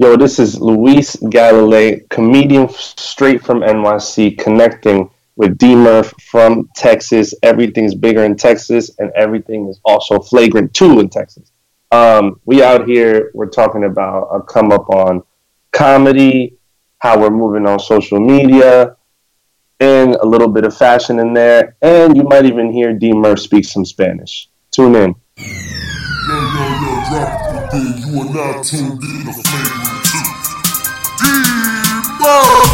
Yo, this is Luis Galilei, comedian straight from NYC, connecting with D-Murph from Texas. Everything's bigger in Texas, and everything is also flagrant too in Texas. We out here, we're talking about a come up on comedy, how we're moving on social media, and a little bit of fashion in there. And you might even hear D-Murph speak some Spanish. Tune in. You are now tuned in to Flagrant.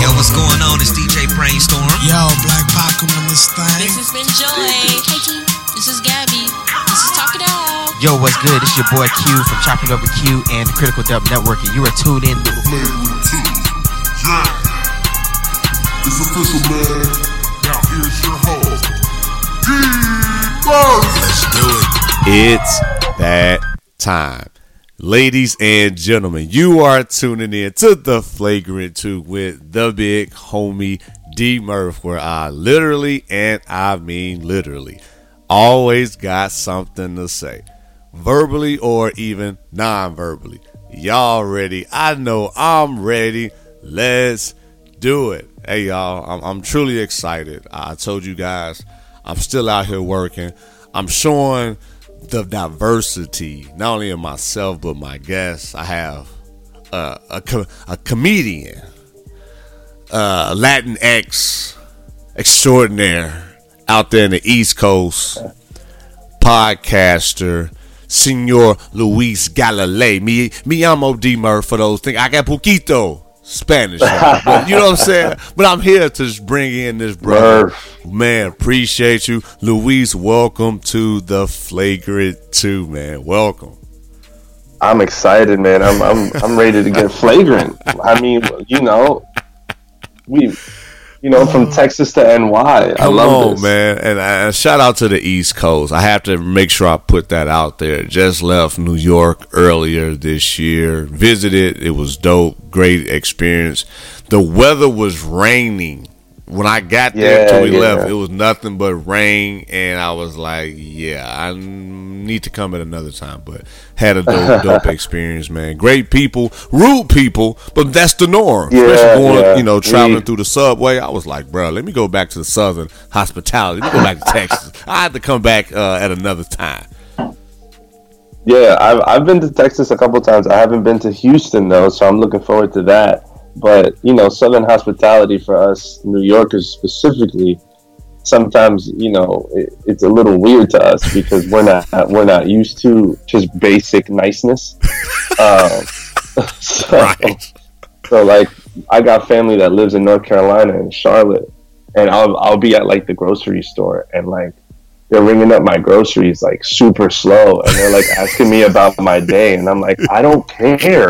Yo, what's going on? It's DJ Brainstorm. Yo, Black Paco on this thing. This has been Joy. Kiki. This is Gabby. This is Talk It Out. Yo, what's good? It's your boy Q from Chopping Up with Q and Critical Dub Network, and you are tuned in to Flagrant Two. Yeah. It's official, man. Now here's your host, D-Buzz. Let's do it. It's that time. Ladies and gentlemen, you are tuning in to the Flagrant 2 with the big homie D-Murph, where I literally, and I mean literally, always got something to say, verbally or even non-verbally. Y'all ready? I know I'm ready. Let's do it. Hey, y'all, I'm truly excited. I told you guys, I'm still out here working. I'm showing the diversity, not only in myself but my guests. I have a comedian, Latinx extraordinaire out there in the East Coast, podcaster, Senor Luis Galilei. Me llamo D-Murph for those things. I got poquito Spanish, but you know what I'm saying? But I'm here to just bring in this brother. Man, appreciate you. Luis, welcome to the Flagrant 2, man. Welcome. I'm excited, man. I'm ready to get flagrant. I mean, you know, from Texas to NY. I love this, man. And shout out to the East Coast. I have to make sure I put that out there. Just left New York earlier this year. Visited. It was dope. Great experience. The weather was raining when I got there till we left. It was nothing but rain, and I was like, yeah, I need to come at another time. But had a dope experience, man. Great people, rude people, but that's the norm. Especially going, traveling through the subway. I was like, bro, let me go back to the Southern hospitality. Let me go back to Texas. I had to come back at another time. Yeah, I've been to Texas a couple times. I haven't been to Houston, though, so I'm looking forward to that. But, Southern hospitality for us, New Yorkers specifically, sometimes, it's a little weird to us because we're not used to just basic niceness. Right. So, like, I got family that lives in North Carolina and Charlotte, and I'll be at, like, the grocery store, and, like, they're ringing up my groceries, like, super slow, and they're, like, asking me about my day, and I'm like, I don't care.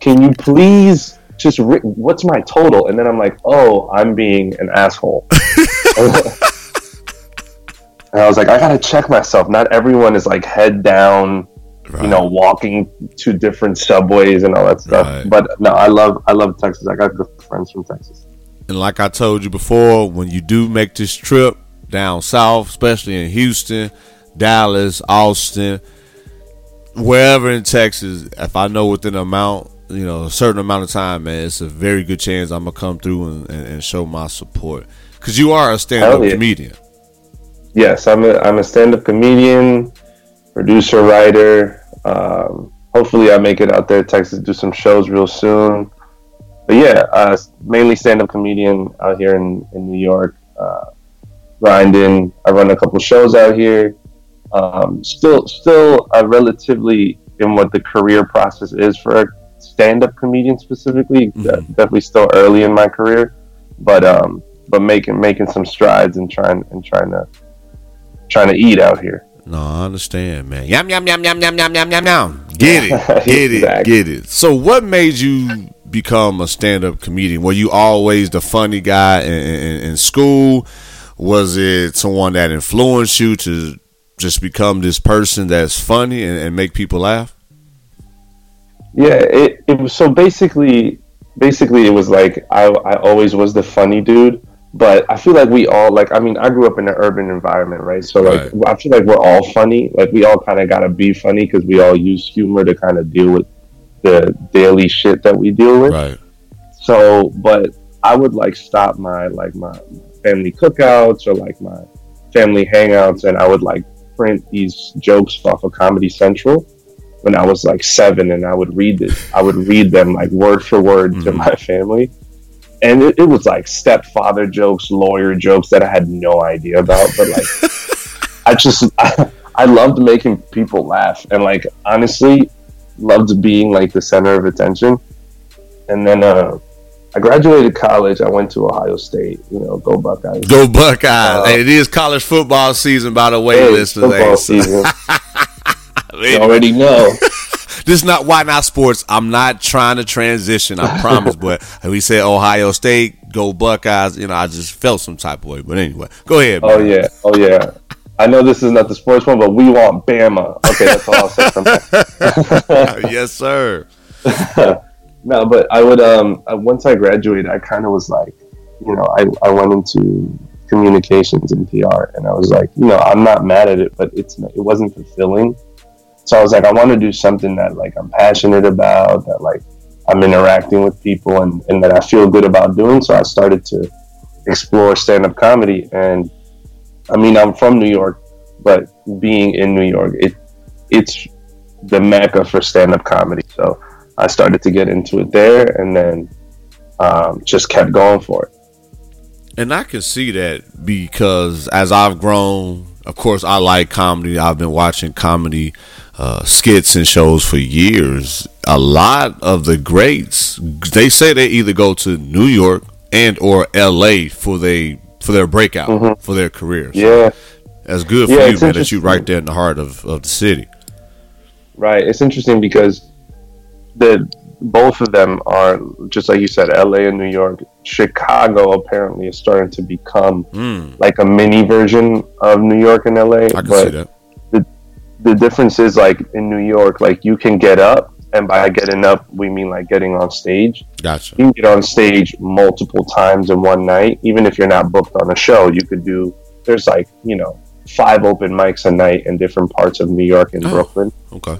Can you please... just what's my total? And then I'm like, oh, I'm being an asshole. And I was like, I gotta check myself. Not everyone is like head down, right, walking to different subways and all that stuff. Right. But no, I love Texas. I got good friends from Texas. And like I told you before, when you do make this trip down south, especially in Houston, Dallas, Austin, wherever in Texas, if I know within an amount, a certain amount of time, man, it's a very good chance I'm gonna come through and show my support, because you are a stand-up comedian. Yes, I'm a stand-up comedian, producer, writer. Hopefully I make it out there to Texas, do some shows real soon. But yeah, mainly stand-up comedian out here in New York, grinding. I run a couple shows out here. Still relatively in what the career process is for a stand-up comedian specifically. Mm-hmm. Definitely still early in my career, but making some strides and trying to eat out here. No, I understand, man. Yum yum yum yum yum yum yum yum yum. Get it, get exactly. It, get it. So, what made you become a stand-up comedian? Were you always the funny guy in school? Was it someone that influenced you to just become this person that's funny and make people laugh? Yeah, it was so basically it was like I always was the funny dude, but I feel like we all, like, I mean, I grew up in an urban environment, right? So like, right, I feel like we're all funny. Like we all kind of gotta be funny because we all use humor to kind of deal with the daily shit that we deal with. Right. So, but I would like stop my, like my family cookouts or like my family hangouts, and I would like print these jokes off of Comedy Central when I was like 7, and I would read it. I would read them like word for word to my family. And it was like stepfather jokes, lawyer jokes that I had no idea about, but like, I loved making people laugh, and like, honestly loved being like the center of attention. And then, I graduated college. I went to Ohio State. You know, go Buckeyes. Go Buckeyes. It is college football season, by the way, listeners. Football season. You already know. This is not Why Not Sports. I'm not trying to transition, I promise. But we said Ohio State, go Buckeyes. You know, I just felt some type of way. But anyway, go ahead. Oh, man. Yeah. Oh, yeah. I know this is not the sports one, but we want Bama. Okay, that's all I'll say from that. Yes, sir. No, but I would, once I graduated, I kind of was like, you know, I went into communications and PR, and I was like, you know, I'm not mad at it, but it wasn't fulfilling. So I was like, I want to do something that like I'm passionate about, that like I'm interacting with people and that I feel good about doing. So I started to explore stand-up comedy. And I mean, I'm from New York, but being in New York, it's the mecca for stand-up comedy. So I started to get into it there, and then just kept going for it. And I can see that, because as I've grown, of course, I like comedy. I've been watching comedy skits and shows for years. A lot of the greats, they say they either go to New York and or LA for their breakout, for their careers. Yeah. So that's good for you, man, that you're right there in the heart of the city. Right. It's interesting because both of them are, just like you said, LA and New York. Chicago apparently is starting to become like a mini version of New York and LA. I can see that. The difference is, like, in New York, like, you can get up, and by getting up we mean like getting on stage. Gotcha. You can get on stage multiple times in one night. Even if you're not booked on a show, you could do, there's like, you know, 5 open mics a night in different parts of New York and Brooklyn. Okay.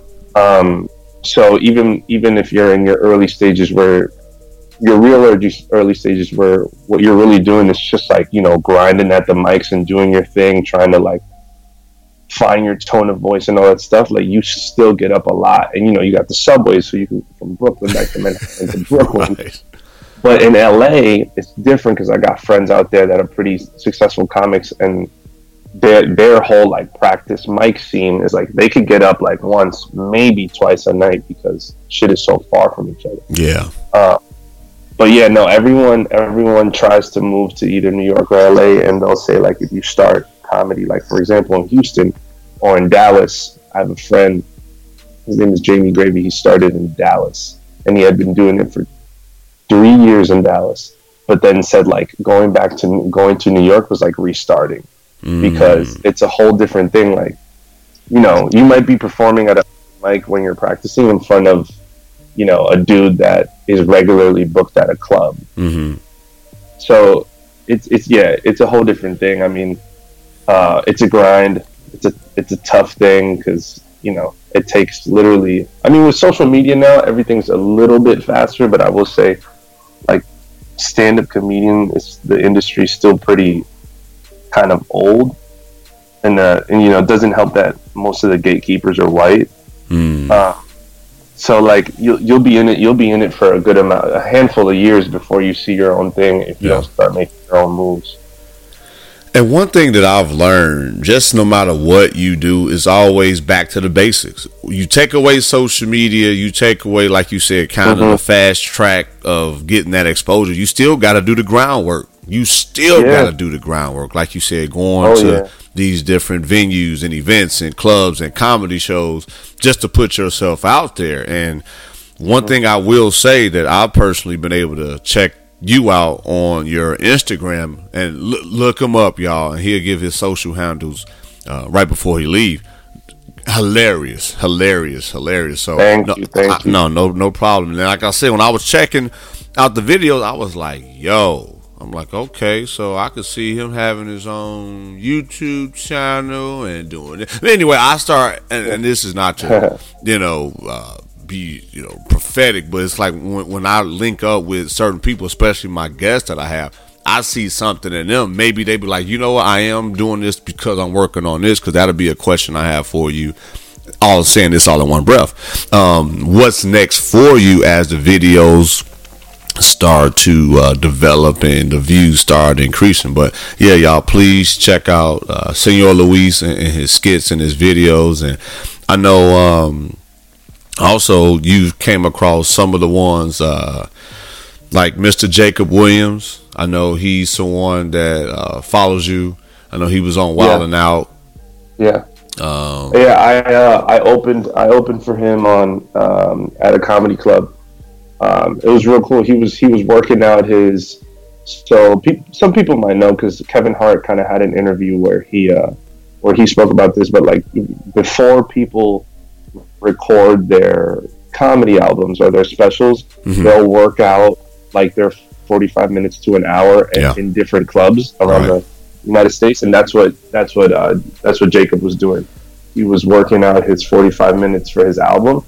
So even if you're in your early stages where your early stages where what you're really doing is just like, you know, grinding at the mics and doing your thing, trying to like find your tone of voice and all that stuff, like, you still get up a lot. And, you know, you got the subway, so you can go from Brooklyn back to Manhattan to Brooklyn. Right. But in LA, it's different, because I got friends out there that are pretty successful comics, and their whole like practice mic scene is like they could get up like once, maybe twice a night, because shit is so far from each other. Yeah. But yeah, no, everyone tries to move to either New York or LA, and they'll say like, if you start comedy, like for example in Houston or in Dallas, I have a friend, his name is Jamie Gravy. He started in Dallas, and he had been doing it for 3 years in Dallas, but then said like going to New York was like restarting. Because it's a whole different thing. Like, you know, you might be performing at a mic when you're practicing in front of, you know, a dude that is regularly booked at a club. So it's a whole different thing. I mean, it's a grind. It's a tough thing, because, you know, it takes literally, I mean, with social media now, everything's a little bit faster, but I will say, like, stand-up comedian is, the industry is still pretty kind of old, and you know, it doesn't help that most of the gatekeepers are white. So like you'll be in it for a good amount, a handful of years before you see your own thing, if you don't start making your own moves. And one thing that I've learned, just no matter what you do, is always back to the basics. You take away social media, you take away, like you said, kind of the fast track of getting that exposure. You still got to do the groundwork. You still got to do the groundwork. Like you said, going to these different venues and events and clubs and comedy shows just to put yourself out there. And one thing I will say that I've personally been able to check you out on your Instagram, and look him up, y'all, and he'll give his social handles right before he leave. Hilarious. So thank you. No problem. And like I said, when I was checking out the videos, I was like, okay, so I could see him having his own YouTube channel and doing it. But anyway, I start, and this is not to, you know, be, you know, prophetic, but it's like when I link up with certain people, especially my guests that I have, I see something in them. Maybe they be like, you know what, I am doing this because I'm working on this, because that'll be a question I have for you. All saying this all in one breath. What's next for you as the videos start to develop and the views start increasing? But yeah, y'all, please check out Senor Luis and his skits and his videos. And I know also you came across some of the ones like Mr. Jacob Williams. I know he's someone that follows you. I know he was on Wild and Out. Yeah. I opened for him on at a comedy club. It was real cool. He was working out his. Some people might know because Kevin Hart kind of had an interview where he spoke about this. But like before people record their comedy albums or their specials, they'll work out like their 45 minutes to an hour in different clubs around the United States, and that's what Jacob was doing. He was working out his 45 minutes for his album,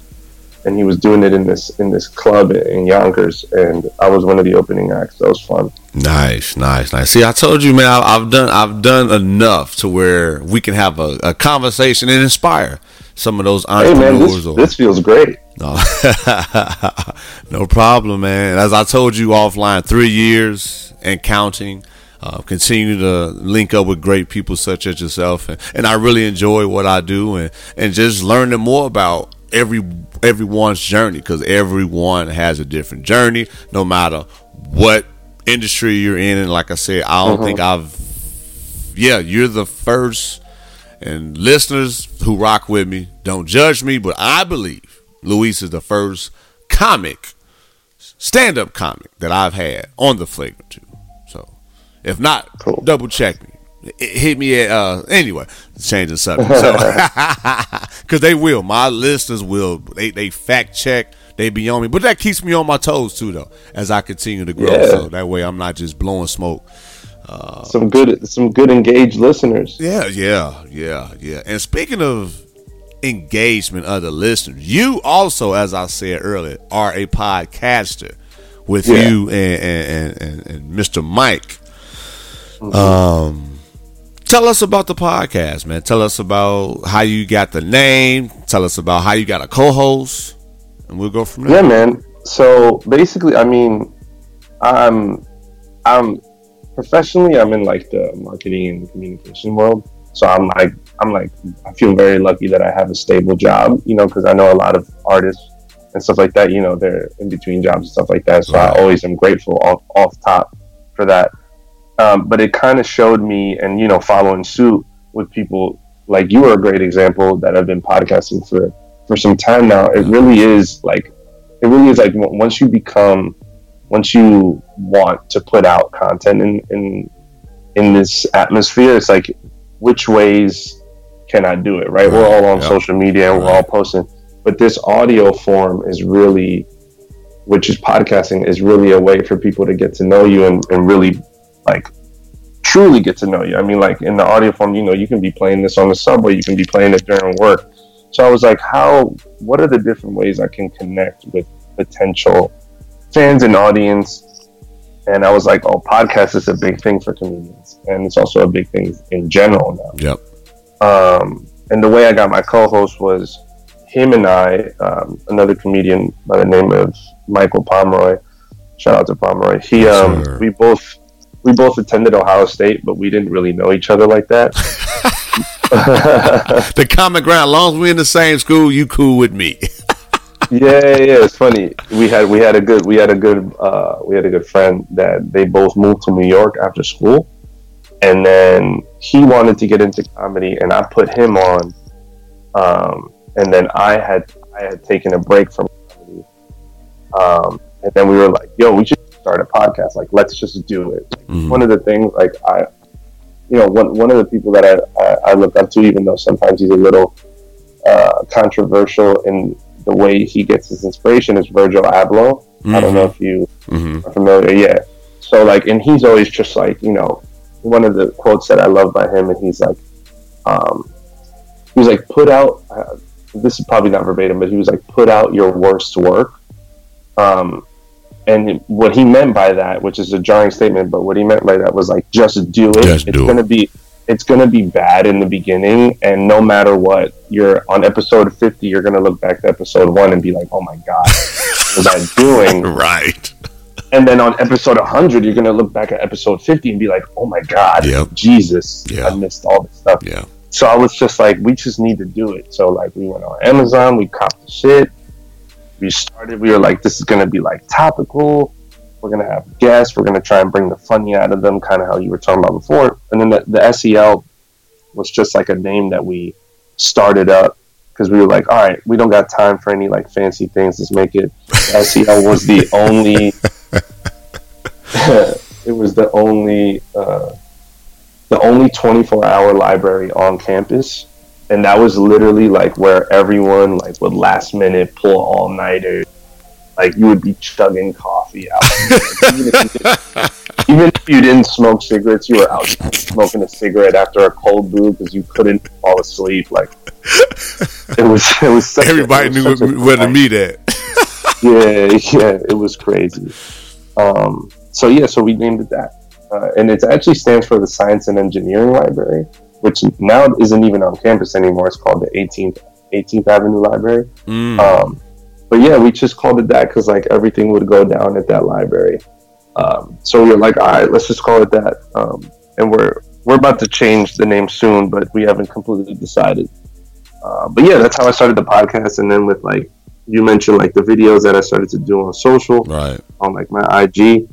and he was doing it in this club in Yonkers, and I was one of the opening acts. That was fun. Nice. See, I told you, man, I've done enough to where we can have a conversation and inspire some of those entrepreneurs. Hey, man, this feels great. No. No problem, man. As I told you offline, 3 years and counting. Continue to link up with great people such as yourself, and I really enjoy what I do, and just learning more about everyone's journey, because everyone has a different journey, no matter what industry you're in. And like I said, I don't think you're the first, and listeners who rock with me, don't judge me, but I believe Luis is the first stand-up comic that I've had on the Flagrant Two. If not, cool. Double check me. Hit me at anyway. Change the subject, because they will. My listeners will. They fact check. They be on me, but that keeps me on my toes too, though, as I continue to grow. Yeah. So that way, I'm not just blowing smoke. Some good engaged listeners. Yeah. And speaking of engagement of the listeners, you also, as I said earlier, are a podcaster with you and Mr. Mike. Tell us about the podcast, man. Tell us about how you got the name. Tell us about how you got a co-host, and we'll go from there. Yeah, man. So basically, I mean, I'm professionally, I'm in like the marketing and communication world. So I'm like, I feel very lucky that I have a stable job, you know, because I know a lot of artists and stuff like that, you know, they're in between jobs and stuff like that. So I always am grateful off top for that. But it kind of showed me, and you know, following suit with people like you are a great example that have been podcasting for some time now. It really is like once you want to put out content in this atmosphere, it's like, which ways can I do it? Right? We're all on social media and we're all posting, but this audio form is really, which is podcasting, is really a way for people to get to know you and really, like, truly get to know you. I mean, like, in the audio form, you know, you can be playing this on the subway, you can be playing it during work. So I was like, what are the different ways I can connect with potential fans and audience? And I was like, podcast is a big thing for comedians, and it's also a big thing in general now. And the way I got my co-host was him and I, another comedian by the name of Michael Pomeroy, shout out to Pomeroy. We both attended Ohio State, but we didn't really know each other like that. The common ground, as long as we're in the same school, you cool with me. Yeah, it's funny. We had a good friend that they both moved to New York after school, and then he wanted to get into comedy, and I put him on. And then I had taken a break from comedy, and then we were like, "Yo, we should start a podcast, like, let's just do it." One of the things, like, I, you know, one of the people that I look up to, even though sometimes he's a little controversial in the way he gets his inspiration, is Virgil Abloh. I don't know if you are familiar. So like, and he's always just like, you know, one of the quotes that I love by him, and he's like, put out this is probably not verbatim, but he was like, put out your worst work. And what he meant by that, which is a jarring statement, but what he meant by that was like, just do it. Just it's going to be, it's going to be bad in the beginning. And no matter what, you're on episode 50, you're going to look back to episode 1 and be like, oh my God, what was I doing? Right. And then on episode 100, you're going to look back at episode 50 and be like, oh my God, yep. Jesus, yeah. I missed all this stuff. Yeah. So I was just like, we just need to do it. So like, we went on Amazon, we copped the shit. We started, we were like, this is going to be like topical. We're going to have guests. We're going to try and bring the funny out of them, kind of how you were talking about before. And then the SEL was just like a name that we started up because we were like, all right, we don't got time for any like fancy things. Let's make it. The SEL was the only, it was the only 24-hour library on campus. And that was literally like where everyone like would last minute pull all nighters. Like you would be chugging coffee out. Even if you didn't smoke cigarettes, you were out smoking a cigarette after a cold brew because you couldn't fall asleep. Like it was. Such everybody a, it was knew where to meet at. Yeah, it was crazy. So we named it that, and it actually stands for the Science and Engineering Library, which now isn't even on campus anymore. It's called the 18th Avenue Library. But yeah, we just called it that because like everything would go down at that library. So we were like, all right, let's just call it that. And we're about to change the name soon, but we haven't completely decided. But yeah, that's how I started the podcast. And then with like, you mentioned like the videos that I started to do on social, right? On like my IG,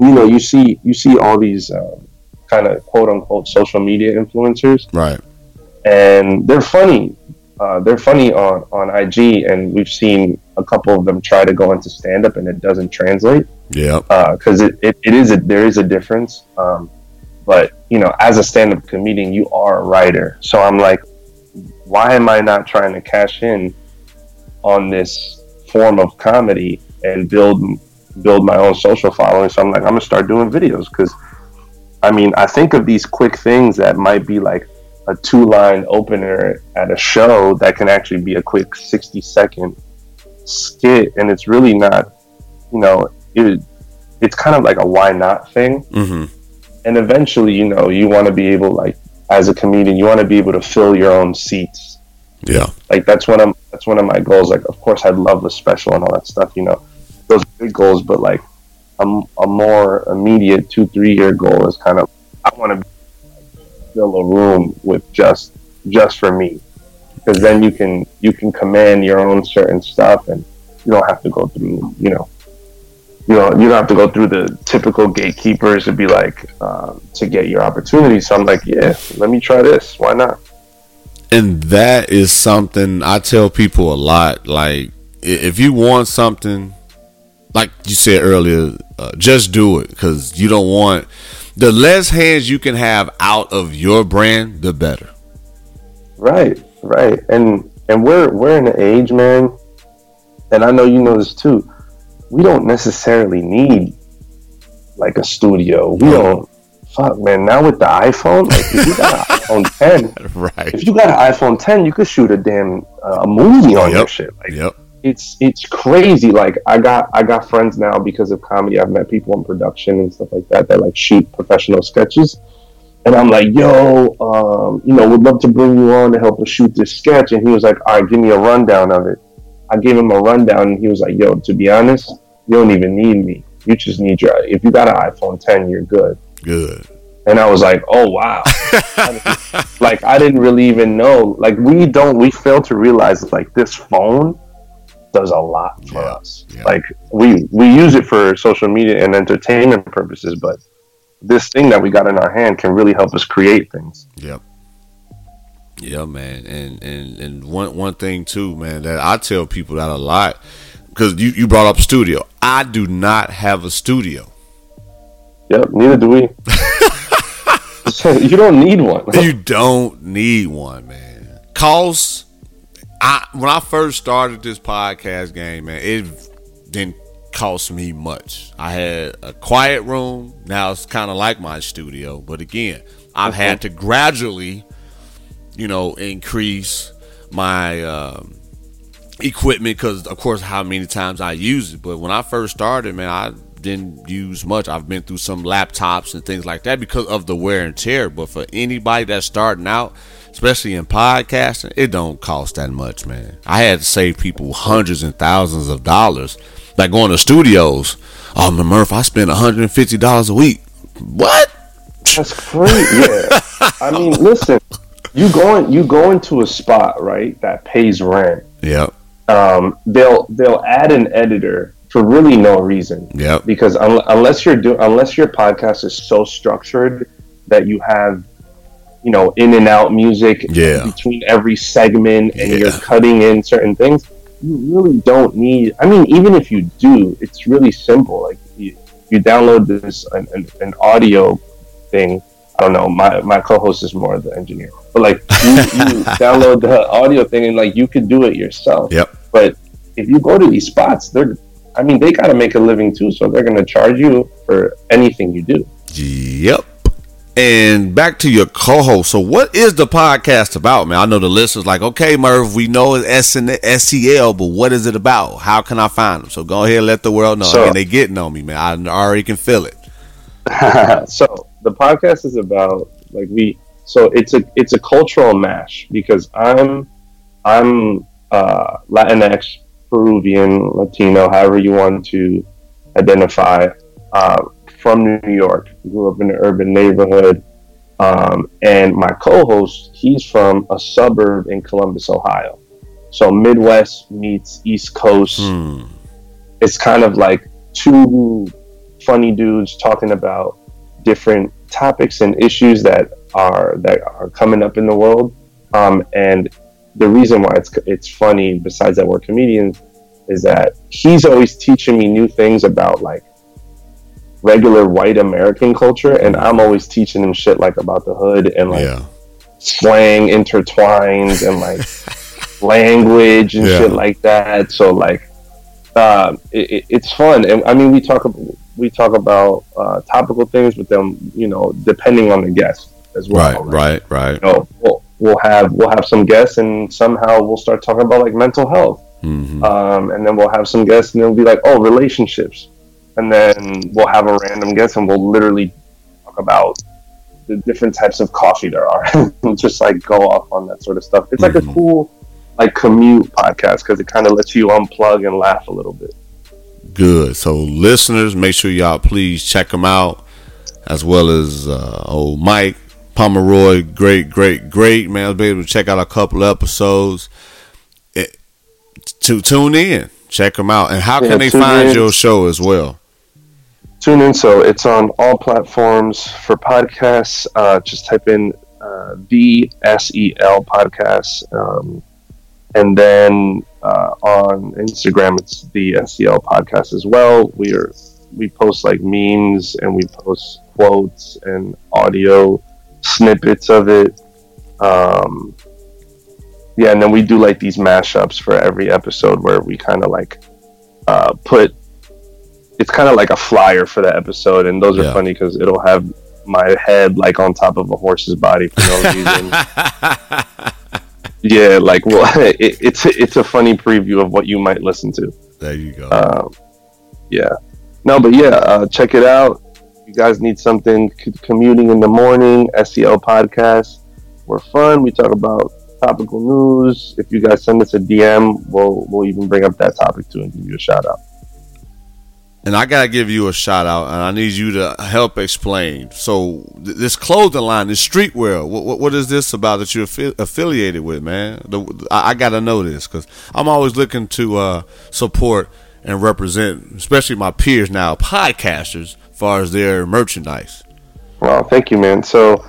you see all these, kind of quote unquote social media influencers, right? And they're funny on IG, and we've seen a couple of them try to go into stand-up and it doesn't translate, because there is a difference. But you know, as a stand-up comedian, you are a writer, so I'm like, why am I not trying to cash in on this form of comedy and build my own social following? So I'm like, I'm gonna start doing videos, because I mean, I think of these quick things that might be like a 2-line opener at a show that can actually be a quick 60-second skit. And it's really not, you know, it's kind of like a why not thing. Mm-hmm. And eventually, you know, you want to be able, like, as a comedian, you want to be able to fill your own seats. Yeah. Like, that's one of my goals. Like, of course, I'd love the special and all that stuff, you know, those big goals, but like, a more immediate 2-3 year goal is kind of, I want to fill a room with just for me, because then you can command your own certain stuff, and you don't have to go through you don't have to go through the typical gatekeepers to be like to get your opportunity. So I'm like, yeah, let me try this, why not? And that is something I tell people a lot. Like, if you want something, like you said earlier, just do it, because you don't want, the less hands you can have out of your brand, the better. Right. And we're in an age, man, and I know you know this too, we don't necessarily need like a studio. We don't, fuck, man, now with the iPhone, like, if you got an iPhone 10, right? If you got an iPhone 10, you could shoot a damn a movie on your shit. Like, yep. It's crazy. Like, I got friends now because of comedy. I've met people in production and stuff like that like shoot professional sketches, and I'm like, yo, would love to bring you on to help us shoot this sketch. And he was like, all right, give me a rundown of it. I gave him a rundown, and he was like, yo, to be honest, you don't even need me. You just need your, if you got an iPhone 10, you're good. And I was like, oh, wow. Like, I didn't really even know. Like, we fail to realize, like, this phone does a lot for us. Yeah. Like, we use it for social media and entertainment purposes, but this thing that we got in our hand can really help us create things. Yep. Yeah, man. And one thing too, man, that I tell people that a lot, because you brought up studio. I do not have a studio. Yep, neither do we. So you don't need one. You don't need one, man. Costs. When I first started this podcast game, man, it didn't cost me much. I had a quiet room. Now it's kind of like my studio. But again, I've had to gradually, increase my equipment, because of course how many times I use it. But when I first started, man, I didn't use much. I've been through some laptops and things like that because of the wear and tear. But for anybody that's starting out, especially in podcasting, it don't cost that much, man. I had to save people hundreds and thousands of dollars, like going to studios. Oh, Murph, I spend $150 a week. What? That's crazy. Yeah. I mean, listen, you going to a spot, right, that pays rent. Yeah. They'll add an editor for really no reason. Yeah. Because unless your podcast is so structured that you have, you know, in and out music between every segment and you're cutting in certain things, you really don't need. I mean, even if you do, it's really simple. Like you download this an audio thing. I don't know. My co-host is more of the engineer, but like you download the audio thing and like you could do it yourself. Yep. But if you go to these spots, they got to make a living too, so they're going to charge you for anything you do. Yep. And back to your co-host. So what is the podcast about, man? I know the listeners like, okay, Murph, we know it's SEL, but what is it about? How can I find them? So go ahead and let the world know. So, and they getting on me, man. I already can feel it. So the podcast is about it's a cultural mash, because I'm Latinx, Peruvian, Latino, however you want to identify, from New York, grew up in an urban neighborhood, and my co-host, he's from a suburb in Columbus, Ohio. So Midwest meets East Coast. It's kind of like two funny dudes talking about different topics and issues that are coming up in the world. And the reason why it's funny, besides that we're comedians, is that he's always teaching me new things about like regular white American culture, and I'm always teaching him shit like about the hood and like slang intertwined and like language and shit like that. So like it's fun, and I mean we talk about topical things, but then, you know, depending on the guest as well. Right. You know, we'll have some guests, and somehow we'll start talking about like mental health, and then we'll have some guests, and they'll be like, oh, relationships, and then we'll have a random guest, and we'll literally talk about the different types of coffee there are. We'll just like go off on that sort of stuff. It's like a cool like commute podcast, because it kind of lets you unplug and laugh a little bit. Good. So listeners, make sure y'all please check them out, as well as old Mike Pomeroy. Great man. I'll be able to check out a couple episodes. To tune in, check them out. And how can they find your show as well? Tune in. So it's on all platforms for podcasts. Just type in the SEL podcast. And then on Instagram, it's the SEL podcast as well. We post like memes, and we post quotes and audio snippets of it. And then we do like these mashups for every episode, where we kind of like it's kind of like a flyer for the episode, and those are funny because it'll have my head like on top of a horse's body for no reason. Yeah, like, well, it's a funny preview of what you might listen to. There you go. Check it out. You guys need something commuting in the morning. SEL podcast. We're fun. We talk about topical news. If you guys send us a DM, we'll even bring up that topic too and give you a shout out. And I gotta give you a shout out, and I need you to help explain. So this clothing line, this streetwear, what is this about that you're affiliated with, man? I gotta know this, because I'm always looking to support and represent, especially my peers now, podcasters, as far as their merchandise. Well, thank you, man. So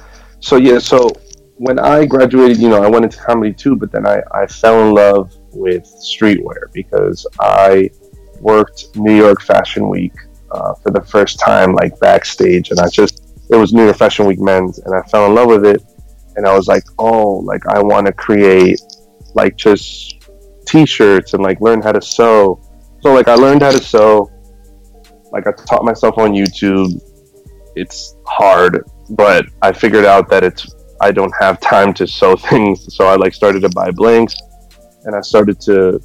when I graduated, you know, I went into comedy too, but then I fell in love with streetwear, because I worked New York Fashion Week for the first time, like backstage, and it was New York Fashion Week men's, and I fell in love with it, and I was like, oh, like I want to create like just t-shirts and like learn how to sew. So like I learned how to sew, like I taught myself on YouTube. It's hard, but I figured out that I don't have time to sew things, so I like started to buy blanks. and I started to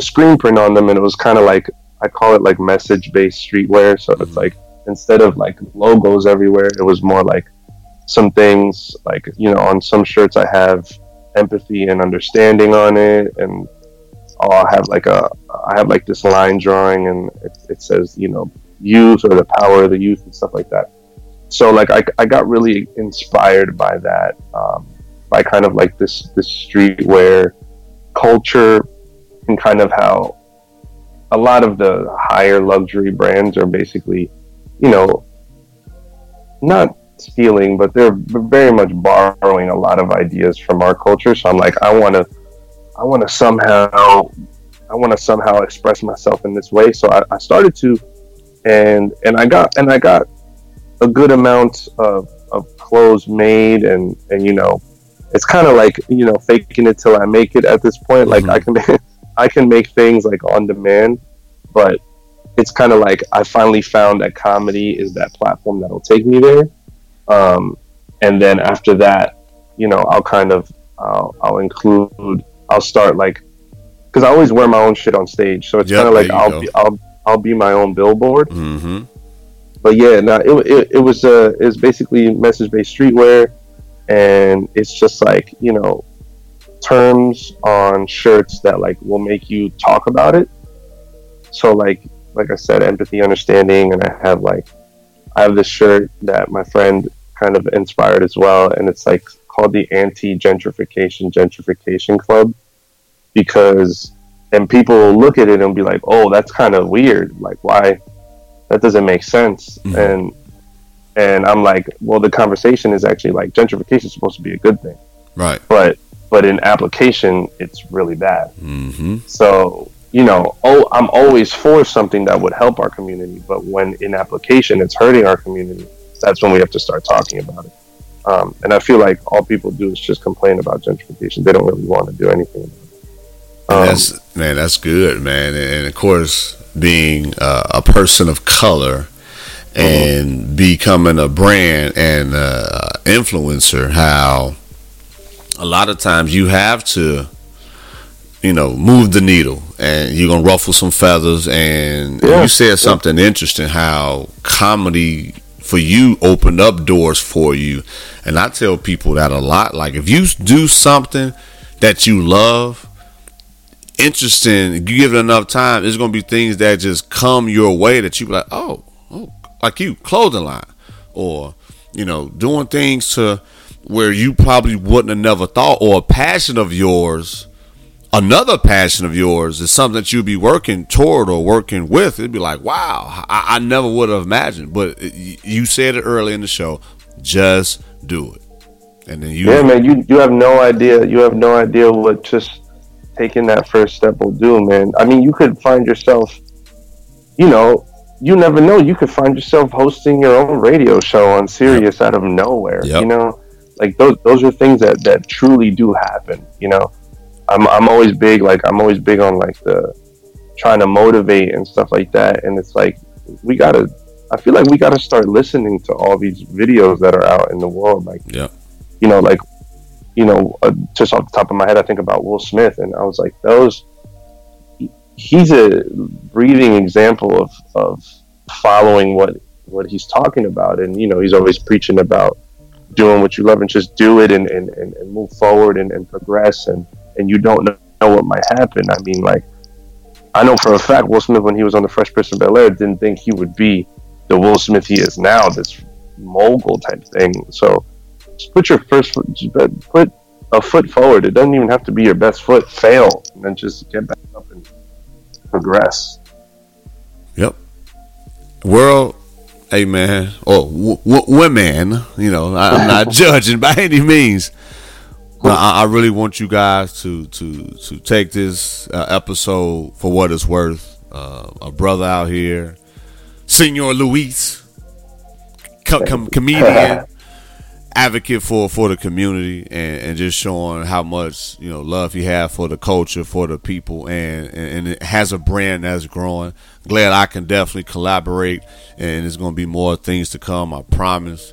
screen print on them, and it was kind of like, I call it like message-based streetwear. So it's like, instead of like logos everywhere, it was more like some things, like, you know, on some shirts I have empathy and understanding on it, and I'll have like I have like this line drawing, and it says, you know, youth, or the power of the youth and stuff like that. So like I got really inspired by that, by kind of like this streetwear culture, and kind of how a lot of the higher luxury brands are basically, you know, not stealing, but they're very much borrowing a lot of ideas from our culture. So I'm like, I want to somehow express myself in this way. So I started to, and I got a good amount of clothes made, and you know, it's kind of like, you know, faking it till I make it at this point. Like I can make things like on demand, but it's kind of like I finally found that comedy is that platform that'll take me there. And then after that, you know, I'll start like, because I always wear my own shit on stage, so it's kind of like I'll be my own billboard. Mm-hmm. But yeah, no, it was basically message-based streetwear, and it's just like, you know, terms on shirts that like will make you talk about it. So like I said, empathy, understanding, and I have this shirt that my friend kind of inspired as well, and it's like called the Anti-Gentrification Club, because, and people will look at it and be like, oh, that's kind of weird, like, why, that doesn't make sense. Mm-hmm. And I'm like, well, the conversation is actually like, gentrification is supposed to be a good thing, right? But in application, it's really bad. Mm-hmm. So, you know, I'm always for something that would help our community, but when in application it's hurting our community, that's when we have to start talking about it. And I feel like all people do is just complain about gentrification. They don't really want to do anything about it. That's good, man. And of course, being a person of color and becoming a brand and influencer, how a lot of times you have to, you know, move the needle, and you're gonna ruffle some feathers. And you said something interesting, how comedy for you opened up doors for you. And I tell people that a lot. Like, if you do something that you love, interesting, if you give it enough time, it's gonna be things that just come your way that you be like, oh, like you clothing line, or, you know, doing things to where you probably wouldn't have never thought, or a passion of yours. Another passion of yours is something that you'd be working toward or working with. It'd be like, wow, I never would have imagined. But you said it early in the show, just do it. And then you, yeah, man, you have no idea. You have no idea what just taking that first step will do, man. I mean, you could find yourself, you know, you never know. You could find yourself hosting your own radio show on Sirius out of nowhere. Yep. You know, like those are things that truly do happen. You know. I'm always big on like the trying to motivate and stuff like that, and it's like I feel like we gotta start listening to all these videos that are out in the world, just off the top of my head, I think about Will Smith, and I was like, he's a breathing example of following what he's talking about, and you know, he's always preaching about doing what you love and just do it and move forward and progress, and you don't know what might happen. I mean, like, I know for a fact Will Smith, when he was on the Fresh Prince of Bel-Air, didn't think he would be the Will Smith he is now, this mogul type thing. So just put a foot forward. It doesn't even have to be your best foot. Fail, and then just get back up and progress. Yep. World. Hey, man, or women, you know, I'm not judging by any means. I really want you guys to take this episode for what it's worth. A brother out here, Senor Luis, comedian, advocate for the community, and just showing how much, you know, love he has for the culture, for the people, and it has a brand that's growing. Glad I can definitely collaborate, and there's going to be more things to come, I promise.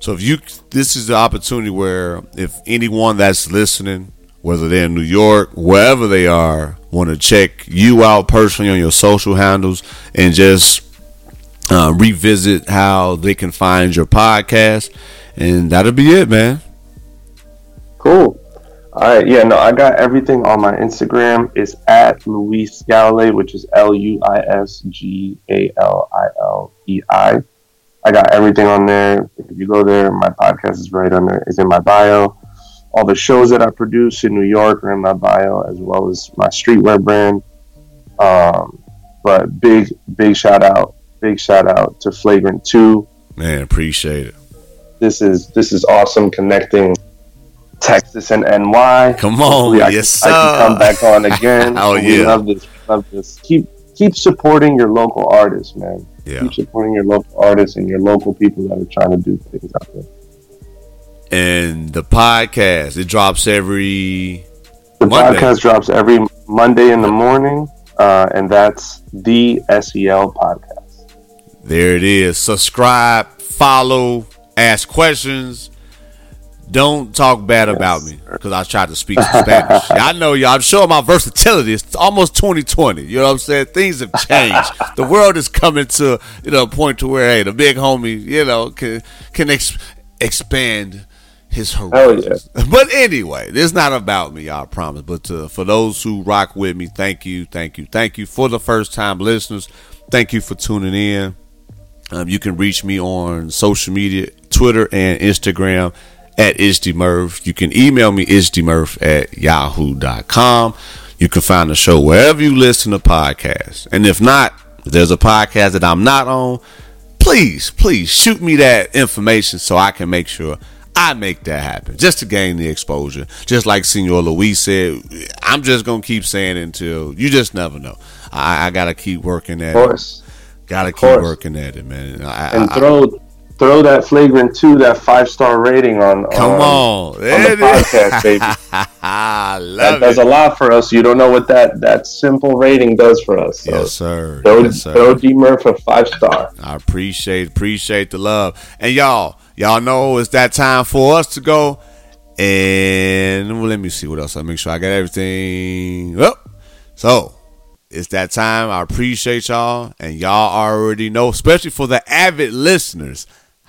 So this is the opportunity where if anyone that's listening whether they're in New York, wherever they are, want to check you out personally on your social handles and just revisit how they can find your podcast. And that'll be it, man. Cool. All right. Yeah, no, I got everything on my Instagram. It's at Luis Galilei, which is LuisGalilei. I got everything on there. If you go there, my podcast is right on there. It's in my bio. All the shows that I produce in New York are in my bio, as well as my streetwear brand. But big shout out to Flagrant Two. Man, appreciate it. This is awesome, connecting Texas and NY. Come on, yes, I can come back on again. Oh yeah, we love this. Keep supporting your local artists, man. Yeah. Keep supporting your local artists and your local people that are trying to do things out there. And the podcast, it drops every Monday. Podcast drops every Monday in the morning, and that's the SEL podcast. There it is. Subscribe, follow, ask questions. Don't talk bad about me because I tried to speak some Spanish. I know y'all. I'm sure my versatility is almost 2020. You know what I'm saying? Things have changed. The world is coming to a point to where, hey, the big homie, can expand his horizons. Yeah. But anyway, this is not about me, I promise. But for those who rock with me, thank you for the first time listeners. Thank you for tuning in. You can reach me on social media, Twitter and Instagram at @D-Murph. You can email me @yahoo.com. You can find the show wherever you listen to podcasts. And if not, if there's a podcast that I'm not on, please shoot me that information so I can make sure I make that happen, just to gain the exposure. Just like Senor Luis said, I'm just going to keep saying it until you just never know. I got to keep working at it. Got to keep working at it, man. Throw that Flagrant Two, that 5-star rating on the podcast, baby. I love it. That does a lot for us. You don't know what that simple rating does for us. So yes, sir. Throw D-Murph a 5-star. I appreciate the love. And y'all know it's that time for us to go. And well, let me see what else. I'll make sure I got everything up. So it's that time. I appreciate y'all. And y'all already know, especially for the avid listeners,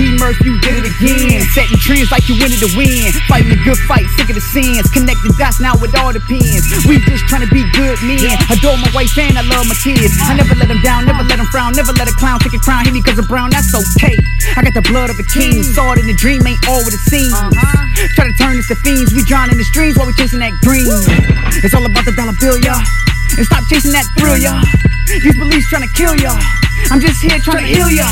D-Murph, you did it again. Setting trends like you wanted to win. Fighting a good fight, sick of the sins. Connecting dots now with all the pins. We just trying to be good men. Adore my wife and I love my kids. I never let them down, never let them frown. Never let a clown take a crown. Hit me cause I'm brown, that's okay. I got the blood of a king. Saw it in the dream, ain't all what it seems. Try to turn us to fiends. We drown in the streams while we chasing that green. It's all about the dollar bill, y'all. And stop chasing that thrill, y'all. These beliefs trying to kill y'all. I'm just here trying to heal y'all.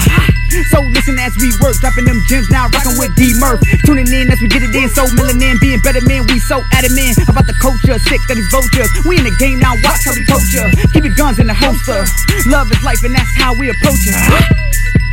So listen as we work, dropping them gems now, rocking with D-Murph. Tuning in as we get it in, so melanin, being better men, we so adamant about the culture, sick that is vultures. We in the game now, watch how we culture. Keep your guns in the holster. Love is life and that's how we approach it.